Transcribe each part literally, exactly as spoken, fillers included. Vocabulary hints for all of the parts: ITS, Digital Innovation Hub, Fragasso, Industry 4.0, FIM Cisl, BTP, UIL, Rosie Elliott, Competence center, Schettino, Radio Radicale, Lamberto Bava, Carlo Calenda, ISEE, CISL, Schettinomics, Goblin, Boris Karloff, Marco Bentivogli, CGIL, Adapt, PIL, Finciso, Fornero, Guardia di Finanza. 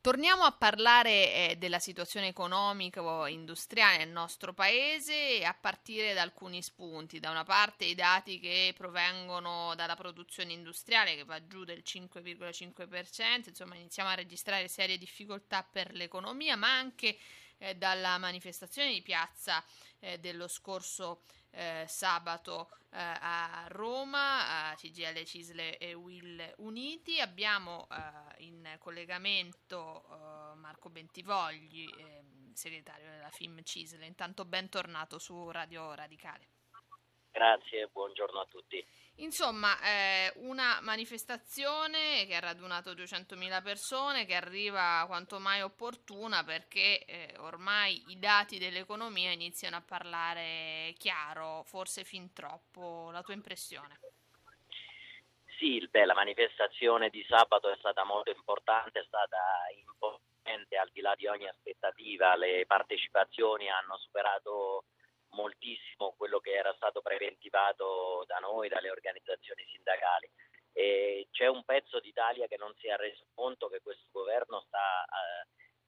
Torniamo a parlare eh, della situazione economica e industriale nel nostro paese a partire da alcuni spunti. Da una parte i dati che provengono dalla produzione industriale che va giù del cinque virgola cinque per cento, insomma iniziamo a registrare serie difficoltà per l'economia, ma anche eh, dalla manifestazione di piazza eh, dello scorso eh, sabato eh, a Roma, a C G I L, C I S L e U I L uniti. Abbiamo eh, in collegamento eh, Marco Bentivogli, eh, segretario della F I M Cisl. Intanto bentornato su Radio Radicale. Grazie, buongiorno a tutti. Insomma, eh, una manifestazione che ha radunato duecentomila persone, che arriva quanto mai opportuna perché eh, ormai i dati dell'economia iniziano a parlare chiaro, forse fin troppo. La tua impressione? Sì, beh, la manifestazione di sabato è stata molto importante, è stata importante al di là di ogni aspettativa. Le partecipazioni hanno superato moltissimo quello che era stato preventivato da noi, dalle organizzazioni sindacali, e c'è un pezzo d'Italia che non si è reso conto che questo governo sta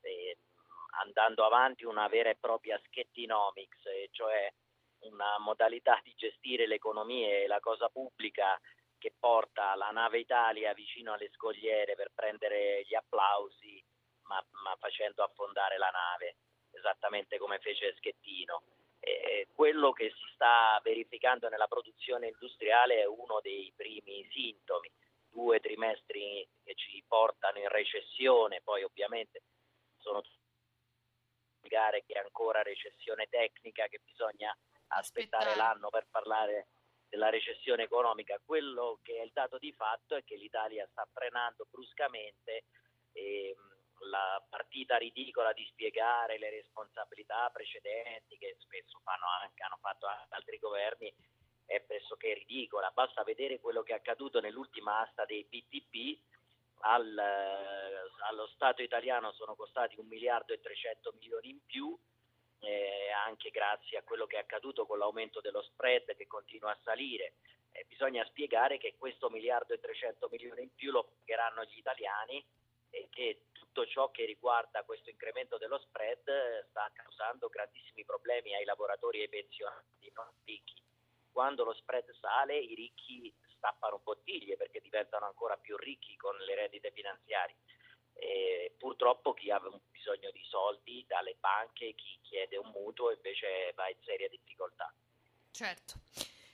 eh, andando avanti una vera e propria Schettinomics, cioè una modalità di gestire l'economia e la cosa pubblica che porta la nave Italia vicino alle scogliere per prendere gli applausi, ma, ma facendo affondare la nave, esattamente come fece Schettino. Eh, quello che si sta verificando nella produzione industriale è uno dei primi sintomi, due trimestri che ci portano in recessione, poi ovviamente sono spiegare che è ancora recessione tecnica, che bisogna aspettare, aspettare l'anno per parlare della recessione economica. Quello che è il dato di fatto è che l'Italia sta frenando bruscamente e la partita ridicola di spiegare le responsabilità precedenti, che spesso fanno anche, hanno fatto anche altri governi, è pressoché ridicola. Basta vedere quello che è accaduto nell'ultima asta dei B T P. Al, eh, allo Stato italiano sono costati un miliardo e trecento milioni in più, eh, anche grazie a quello che è accaduto con l'aumento dello spread che continua a salire. Eh, bisogna spiegare che questo miliardo e trecento milioni in più lo pagheranno gli italiani e che tutto ciò che riguarda questo incremento dello spread sta causando grandissimi problemi ai lavoratori e ai pensionati non ricchi. Quando lo spread sale, i ricchi stappano bottiglie perché diventano ancora più ricchi con le rendite finanziarie. E purtroppo chi ha bisogno di soldi dalle banche, chi chiede un mutuo invece va in seria difficoltà. Certo.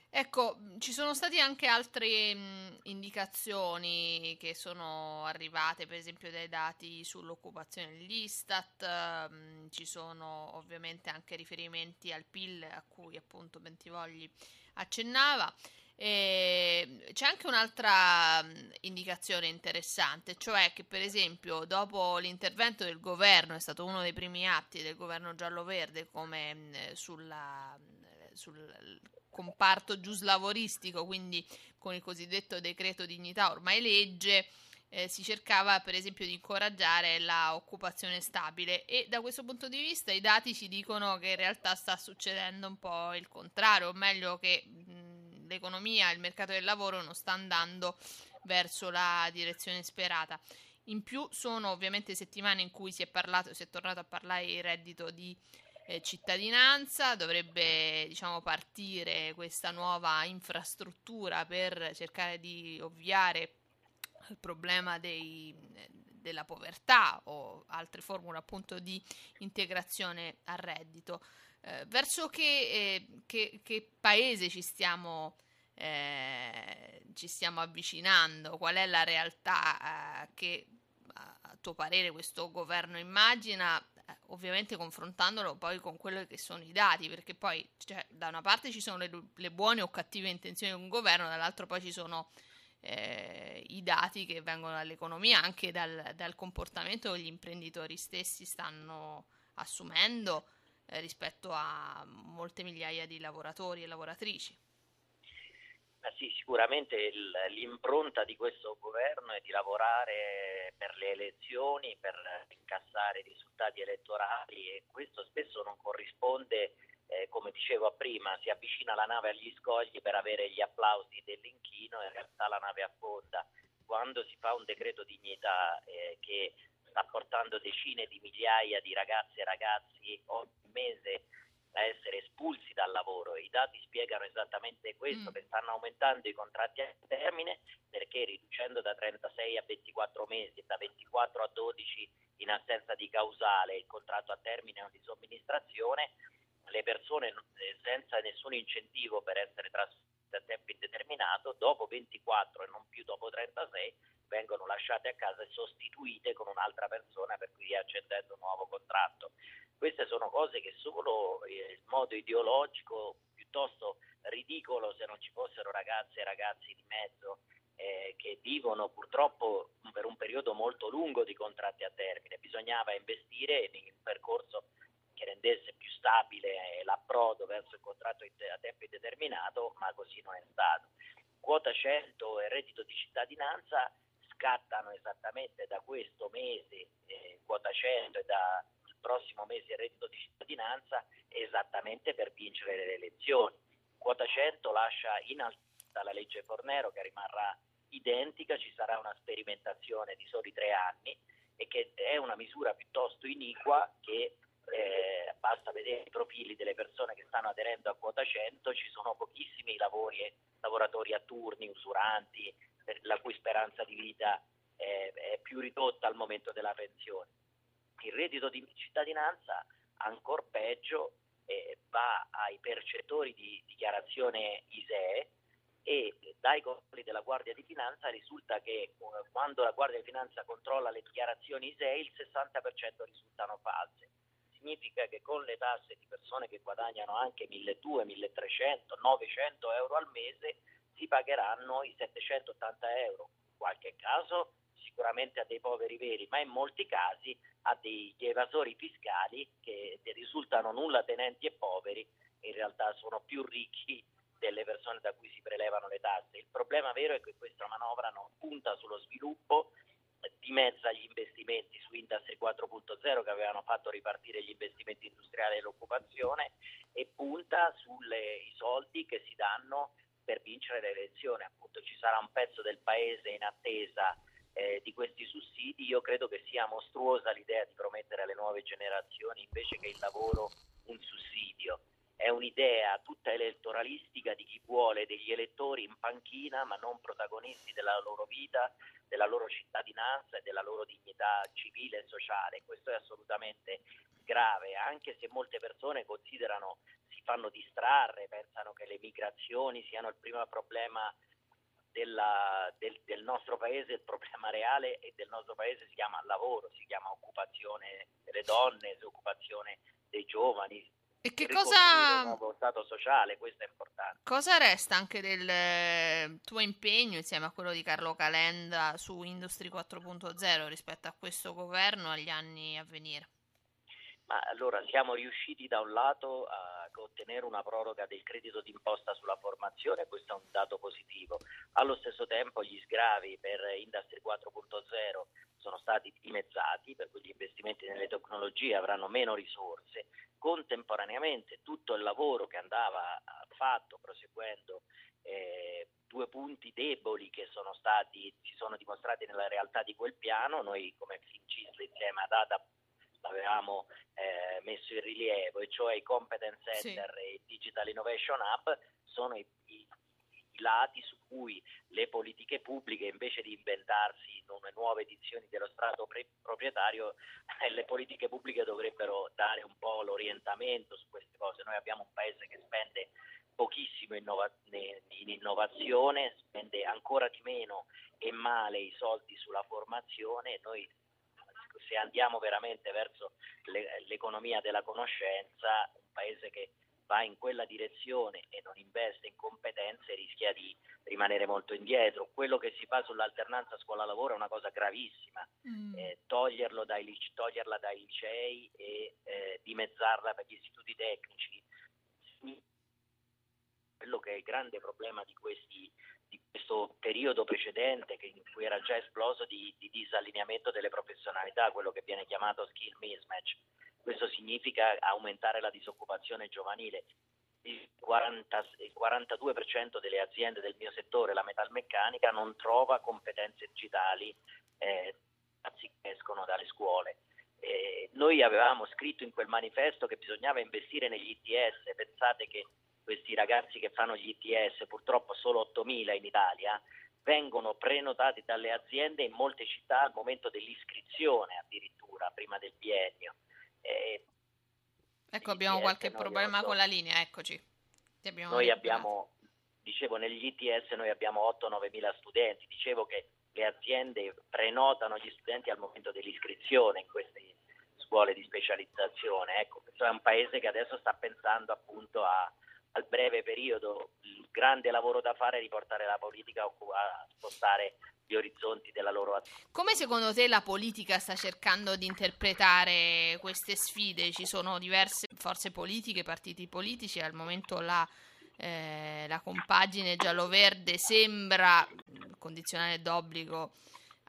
Ecco, ci sono state anche altre mh, indicazioni che sono arrivate, per esempio dai dati sull'occupazione dell'Istat, mh, ci sono ovviamente anche riferimenti al P I L a cui appunto Bentivogli accennava, e c'è anche un'altra mh, indicazione interessante, cioè che per esempio dopo l'intervento del governo, è stato uno dei primi atti del governo giallo-verde come mh, sulla... Mh, sul, comparto giuslavoristico, quindi con il cosiddetto decreto dignità, ormai legge, eh, si cercava per esempio di incoraggiare la occupazione stabile, e da questo punto di vista i dati ci dicono che in realtà sta succedendo un po' il contrario, o meglio che mh, l'economia, il mercato del lavoro non sta andando verso la direzione sperata. In più sono ovviamente settimane in cui si è parlato, si è tornato a parlare di reddito di Eh, cittadinanza, dovrebbe diciamo partire questa nuova infrastruttura per cercare di ovviare al problema dei, della povertà o altre formule appunto di integrazione al reddito. Eh, verso che, eh, che, che paese ci stiamo, eh, ci stiamo avvicinando? Qual è la realtà eh, che a tuo parere questo governo immagina, ovviamente confrontandolo poi con quello che sono i dati, perché poi cioè, da una parte ci sono le, le buone o cattive intenzioni di un governo, dall'altro poi ci sono eh, i dati che vengono dall'economia, anche dal, dal comportamento che gli imprenditori stessi stanno assumendo eh, rispetto a molte migliaia di lavoratori e lavoratrici. Ma sì, sicuramente il, l'impronta di questo governo è di lavorare per le elezioni, per incassare risultati elettorali, e questo spesso non corrisponde, eh, come dicevo prima, si avvicina la nave agli scogli per avere gli applausi dell'inchino e in realtà la nave affonda. Quando si fa un decreto dignità eh, che sta portando decine di migliaia di ragazze e ragazzi ogni mese a essere espulsi dal lavoro. I dati spiegano esattamente questo, mm. che stanno aumentando i contratti a termine, perché riducendo da trentasei a ventiquattro mesi, da ventiquattro a dodici in assenza di causale il contratto a termine o di somministrazione, le persone senza nessun incentivo per essere trasferite a tempo indeterminato, dopo ventiquattro e non più dopo trentasei, vengono lasciate a casa e sostituite con un'altra persona, per cui accendendo un nuovo contratto. Queste sono cose che solo in modo ideologico, piuttosto ridicolo, se non ci fossero ragazze e ragazzi di mezzo, eh, che vivono purtroppo per un periodo molto lungo di contratti a termine. Bisognava investire in un percorso che rendesse più stabile l'approdo verso il contratto a tempo indeterminato, ma così non è stato. Quota cento e reddito di cittadinanza scattano esattamente da questo mese, eh, quota cento, e da prossimo mese il reddito di cittadinanza, esattamente per vincere le elezioni. Quota cento lascia inaltata la legge Fornero, che rimarrà identica, ci sarà una sperimentazione di soli tre anni e che è una misura piuttosto iniqua, che eh, basta vedere i profili delle persone che stanno aderendo a quota cento, ci sono pochissimi lavori e lavoratori a turni, usuranti, per la cui speranza di vita è, è più ridotta al momento della pensione. Il reddito di cittadinanza, ancor peggio, eh, va ai percettori di dichiarazione ISEE, e dai controlli della Guardia di Finanza risulta che eh, quando la Guardia di Finanza controlla le dichiarazioni ISEE il sessanta per cento risultano false. Significa che con le tasse di persone che guadagnano anche milleduecento, milletrecento, novecento euro al mese si pagheranno i settecentottanta euro, in qualche caso sicuramente a dei poveri veri, ma in molti casi a degli evasori fiscali che risultano nulla tenenti e poveri, in realtà sono più ricchi delle persone da cui si prelevano le tasse. Il problema vero è che questa manovra non punta sullo sviluppo, dimezza gli investimenti su Industry quattro punto zero, che avevano fatto ripartire gli investimenti industriali e l'occupazione, e punta sui soldi che si danno per vincere le elezioni. Appunto, ci sarà un pezzo del paese in attesa Eh, di questi sussidi. Io credo che sia mostruosa l'idea di promettere alle nuove generazioni, invece che il lavoro, un sussidio. È un'idea tutta elettoralistica di chi vuole degli elettori in panchina, ma non protagonisti della loro vita, della loro cittadinanza e della loro dignità civile e sociale. Questo è assolutamente grave, anche se molte persone considerano, si fanno distrarre, pensano che le migrazioni siano il primo problema Della, del, del nostro paese. Il problema reale e del nostro paese si chiama lavoro, si chiama occupazione delle donne, occupazione dei giovani. E che cosa, un nuovo stato sociale, questo è importante. Cosa resta anche del tuo impegno, insieme a quello di Carlo Calenda, su Industry quattro punto zero rispetto a questo governo, agli anni a venire? Ma allora, siamo riusciti da un lato a ottenere una proroga del credito d'imposta sulla formazione, questo è un dato positivo. Allo stesso tempo gli sgravi per Industry quattro punto zero sono stati dimezzati, per cui gli investimenti nelle tecnologie avranno meno risorse. Contemporaneamente tutto il lavoro che andava fatto, proseguendo eh, due punti deboli che sono stati, si sono dimostrati nella realtà di quel piano, noi come Finciso insieme ad Adapt l'avevamo eh, messo in rilievo, e cioè i Competence center sì. e il Digital Innovation Hub sono i, i, i lati su cui le politiche pubbliche, invece di inventarsi in nuove edizioni dello strato pre- proprietario, eh, le politiche pubbliche dovrebbero dare un po' l'orientamento su queste cose. Noi abbiamo un paese che spende pochissimo innova- in innovazione, spende ancora di meno e male i soldi sulla formazione, e noi, se andiamo veramente verso le, l'economia della conoscenza, un paese che va in quella direzione e non investe in competenze rischia di rimanere molto indietro. Quello che si fa sull'alternanza scuola-lavoro è una cosa gravissima, mm. eh, toglierlo dai, toglierla dai licei e eh, dimezzarla per gli istituti tecnici. Quello che è il grande problema di questi di questo periodo precedente, che in cui era già esploso di, di disallineamento delle professionalità, quello che viene chiamato skill mismatch. Questo significa aumentare la disoccupazione giovanile. Il, quaranta, il quarantadue per cento delle aziende del mio settore, la metalmeccanica, non trova competenze digitali eh, ragazzi che escono dalle scuole. Eh, noi avevamo scritto in quel manifesto che bisognava investire negli I T S. Pensate che questi ragazzi che fanno gli I T S, purtroppo solo ottomila in Italia, vengono prenotati dalle aziende in molte città al momento dell'iscrizione, addirittura prima del biennio. Eh, ecco, abbiamo I T S, qualche problema otto... con la linea, eccoci. Ti abbiamo noi liberato. abbiamo, dicevo, negli I T S noi abbiamo otto nove mila studenti, dicevo che le aziende prenotano gli studenti al momento dell'iscrizione in queste scuole di specializzazione. Ecco, questo è un paese che adesso sta pensando appunto a, al breve periodo. Il grande lavoro da fare è riportare la politica a spostare gli orizzonti della loro azione. Come secondo te la politica sta cercando di interpretare queste sfide? Ci sono diverse forze politiche, partiti politici, al momento la... Eh, la compagine giallo-verde sembra, condizionale d'obbligo,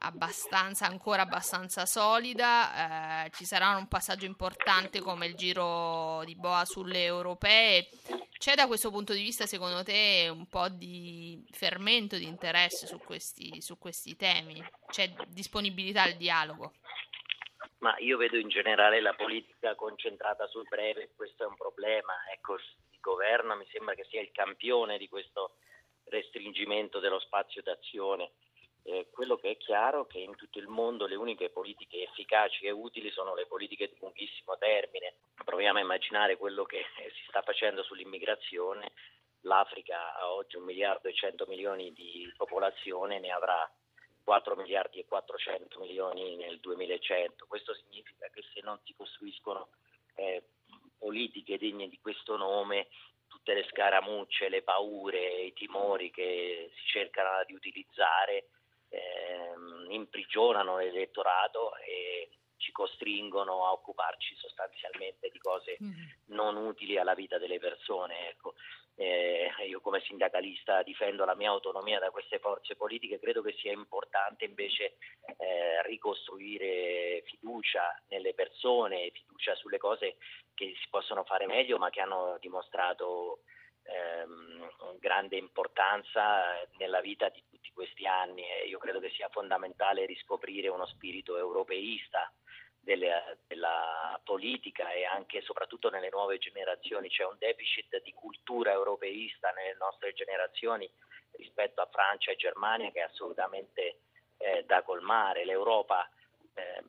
abbastanza, ancora abbastanza solida. Eh, ci sarà un passaggio importante come il giro di boa sulle europee. C'è da questo punto di vista, secondo te, un po' di fermento, di interesse su questi, su questi temi? C'è disponibilità al dialogo? Ma io vedo in generale la politica concentrata sul breve, questo è un problema, ecco. Governo mi sembra che sia il campione di questo restringimento dello spazio d'azione. Eh, quello che è chiaro è che in tutto il mondo le uniche politiche efficaci e utili sono le politiche di lunghissimo termine. Proviamo a immaginare quello che si sta facendo sull'immigrazione. L'Africa ha oggi un miliardo e cento milioni di popolazione, ne avrà quattro miliardi e quattrocento milioni nel duemilacento. Questo significa che se non si costruiscono eh, politiche degne di questo nome, tutte le scaramucce, le paure, i timori che si cercano di utilizzare ehm, imprigionano l'elettorato e ci costringono a occuparci sostanzialmente di cose non utili alla vita delle persone. Ecco. Eh, io come sindacalista difendo la mia autonomia da queste forze politiche, credo che sia importante invece eh, ricostruire fiducia nelle persone, fiducia sulle cose che si possono fare meglio ma che hanno dimostrato ehm, grande importanza nella vita di tutti questi anni. E io credo che sia fondamentale riscoprire uno spirito europeista della, della politica e anche soprattutto nelle nuove generazioni. C'è un deficit di cultura europeista nelle nostre generazioni rispetto a Francia e Germania che è assolutamente eh, da colmare. L'Europa eh,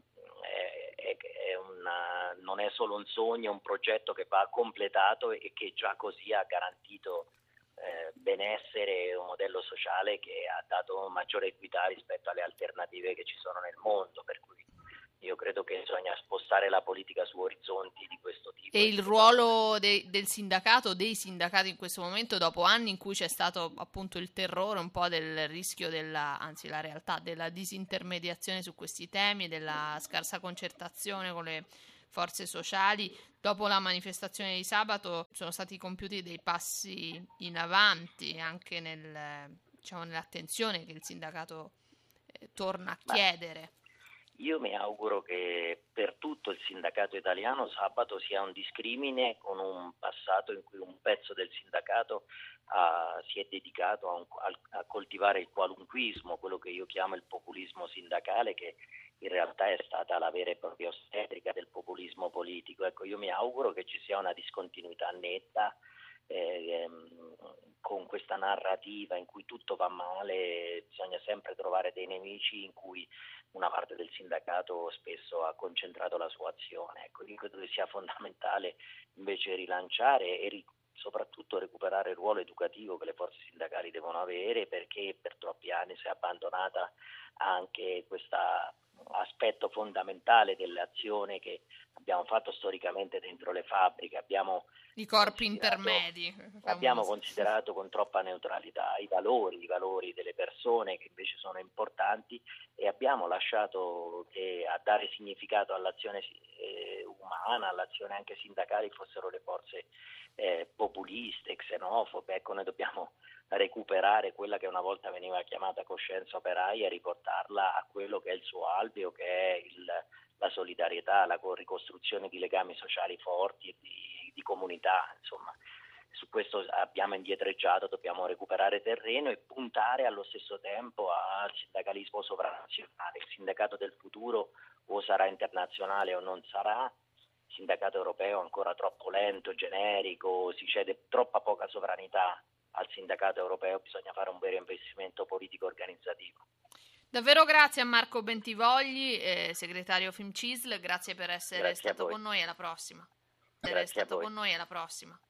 è, è una, non è solo un sogno, è un progetto che va completato e che già così ha garantito eh, benessere e un modello sociale che ha dato maggiore equità rispetto alle alternative che ci sono nel mondo, per cui io credo che bisogna spostare la politica su orizzonti di questo tipo. E il ruolo de- del sindacato, dei sindacati in questo momento, dopo anni in cui c'è stato appunto il terrore un po' del rischio della, anzi la realtà, della disintermediazione su questi temi, della scarsa concertazione con le forze sociali, dopo la manifestazione di sabato sono stati compiuti dei passi in avanti anche nel, diciamo, nell'attenzione che il sindacato eh, torna a chiedere. Io mi auguro che per tutto il sindacato italiano sabato sia un discrimine con un passato in cui un pezzo del sindacato uh, si è dedicato a, un, a, a coltivare il qualunquismo, quello che io chiamo il populismo sindacale, che in realtà è stata la vera e propria ostetrica del populismo politico. Ecco, io mi auguro che ci sia una discontinuità netta eh, ehm, con questa narrativa in cui tutto va male, bisogna sempre trovare dei nemici, in cui una parte del sindacato spesso ha concentrato la sua azione. Ecco, io credo che sia fondamentale invece rilanciare e ri- soprattutto recuperare il ruolo educativo che le forze sindacali devono avere, perché per troppi anni si è abbandonata anche questo aspetto fondamentale dell'azione che abbiamo fatto storicamente dentro le fabbriche. Abbiamo i corpi intermedi. Abbiamo considerato con troppa neutralità i valori, i valori delle persone che invece sono importanti, e abbiamo lasciato che a dare significato all'azione eh, umana, all'azione anche sindacale, fossero le forze eh, populiste, xenofobe. Ecco, noi dobbiamo recuperare quella che una volta veniva chiamata coscienza operaia e riportarla a quello che è il suo alveo, che è il, la solidarietà, la ricostruzione di legami sociali forti e di, di comunità, insomma. su questo abbiamo indietreggiato, dobbiamo recuperare terreno e puntare allo stesso tempo al sindacalismo sovranazionale. Il sindacato del futuro o sarà internazionale o non sarà. Il sindacato europeo è ancora troppo lento, generico, si cede troppa poca sovranità al sindacato europeo, bisogna fare un vero investimento politico organizzativo. Davvero grazie a Marco Bentivogli, eh, segretario FIM Cisl, grazie per essere grazie stato con noi alla prossima. Grazie per essere stato con noi alla prossima.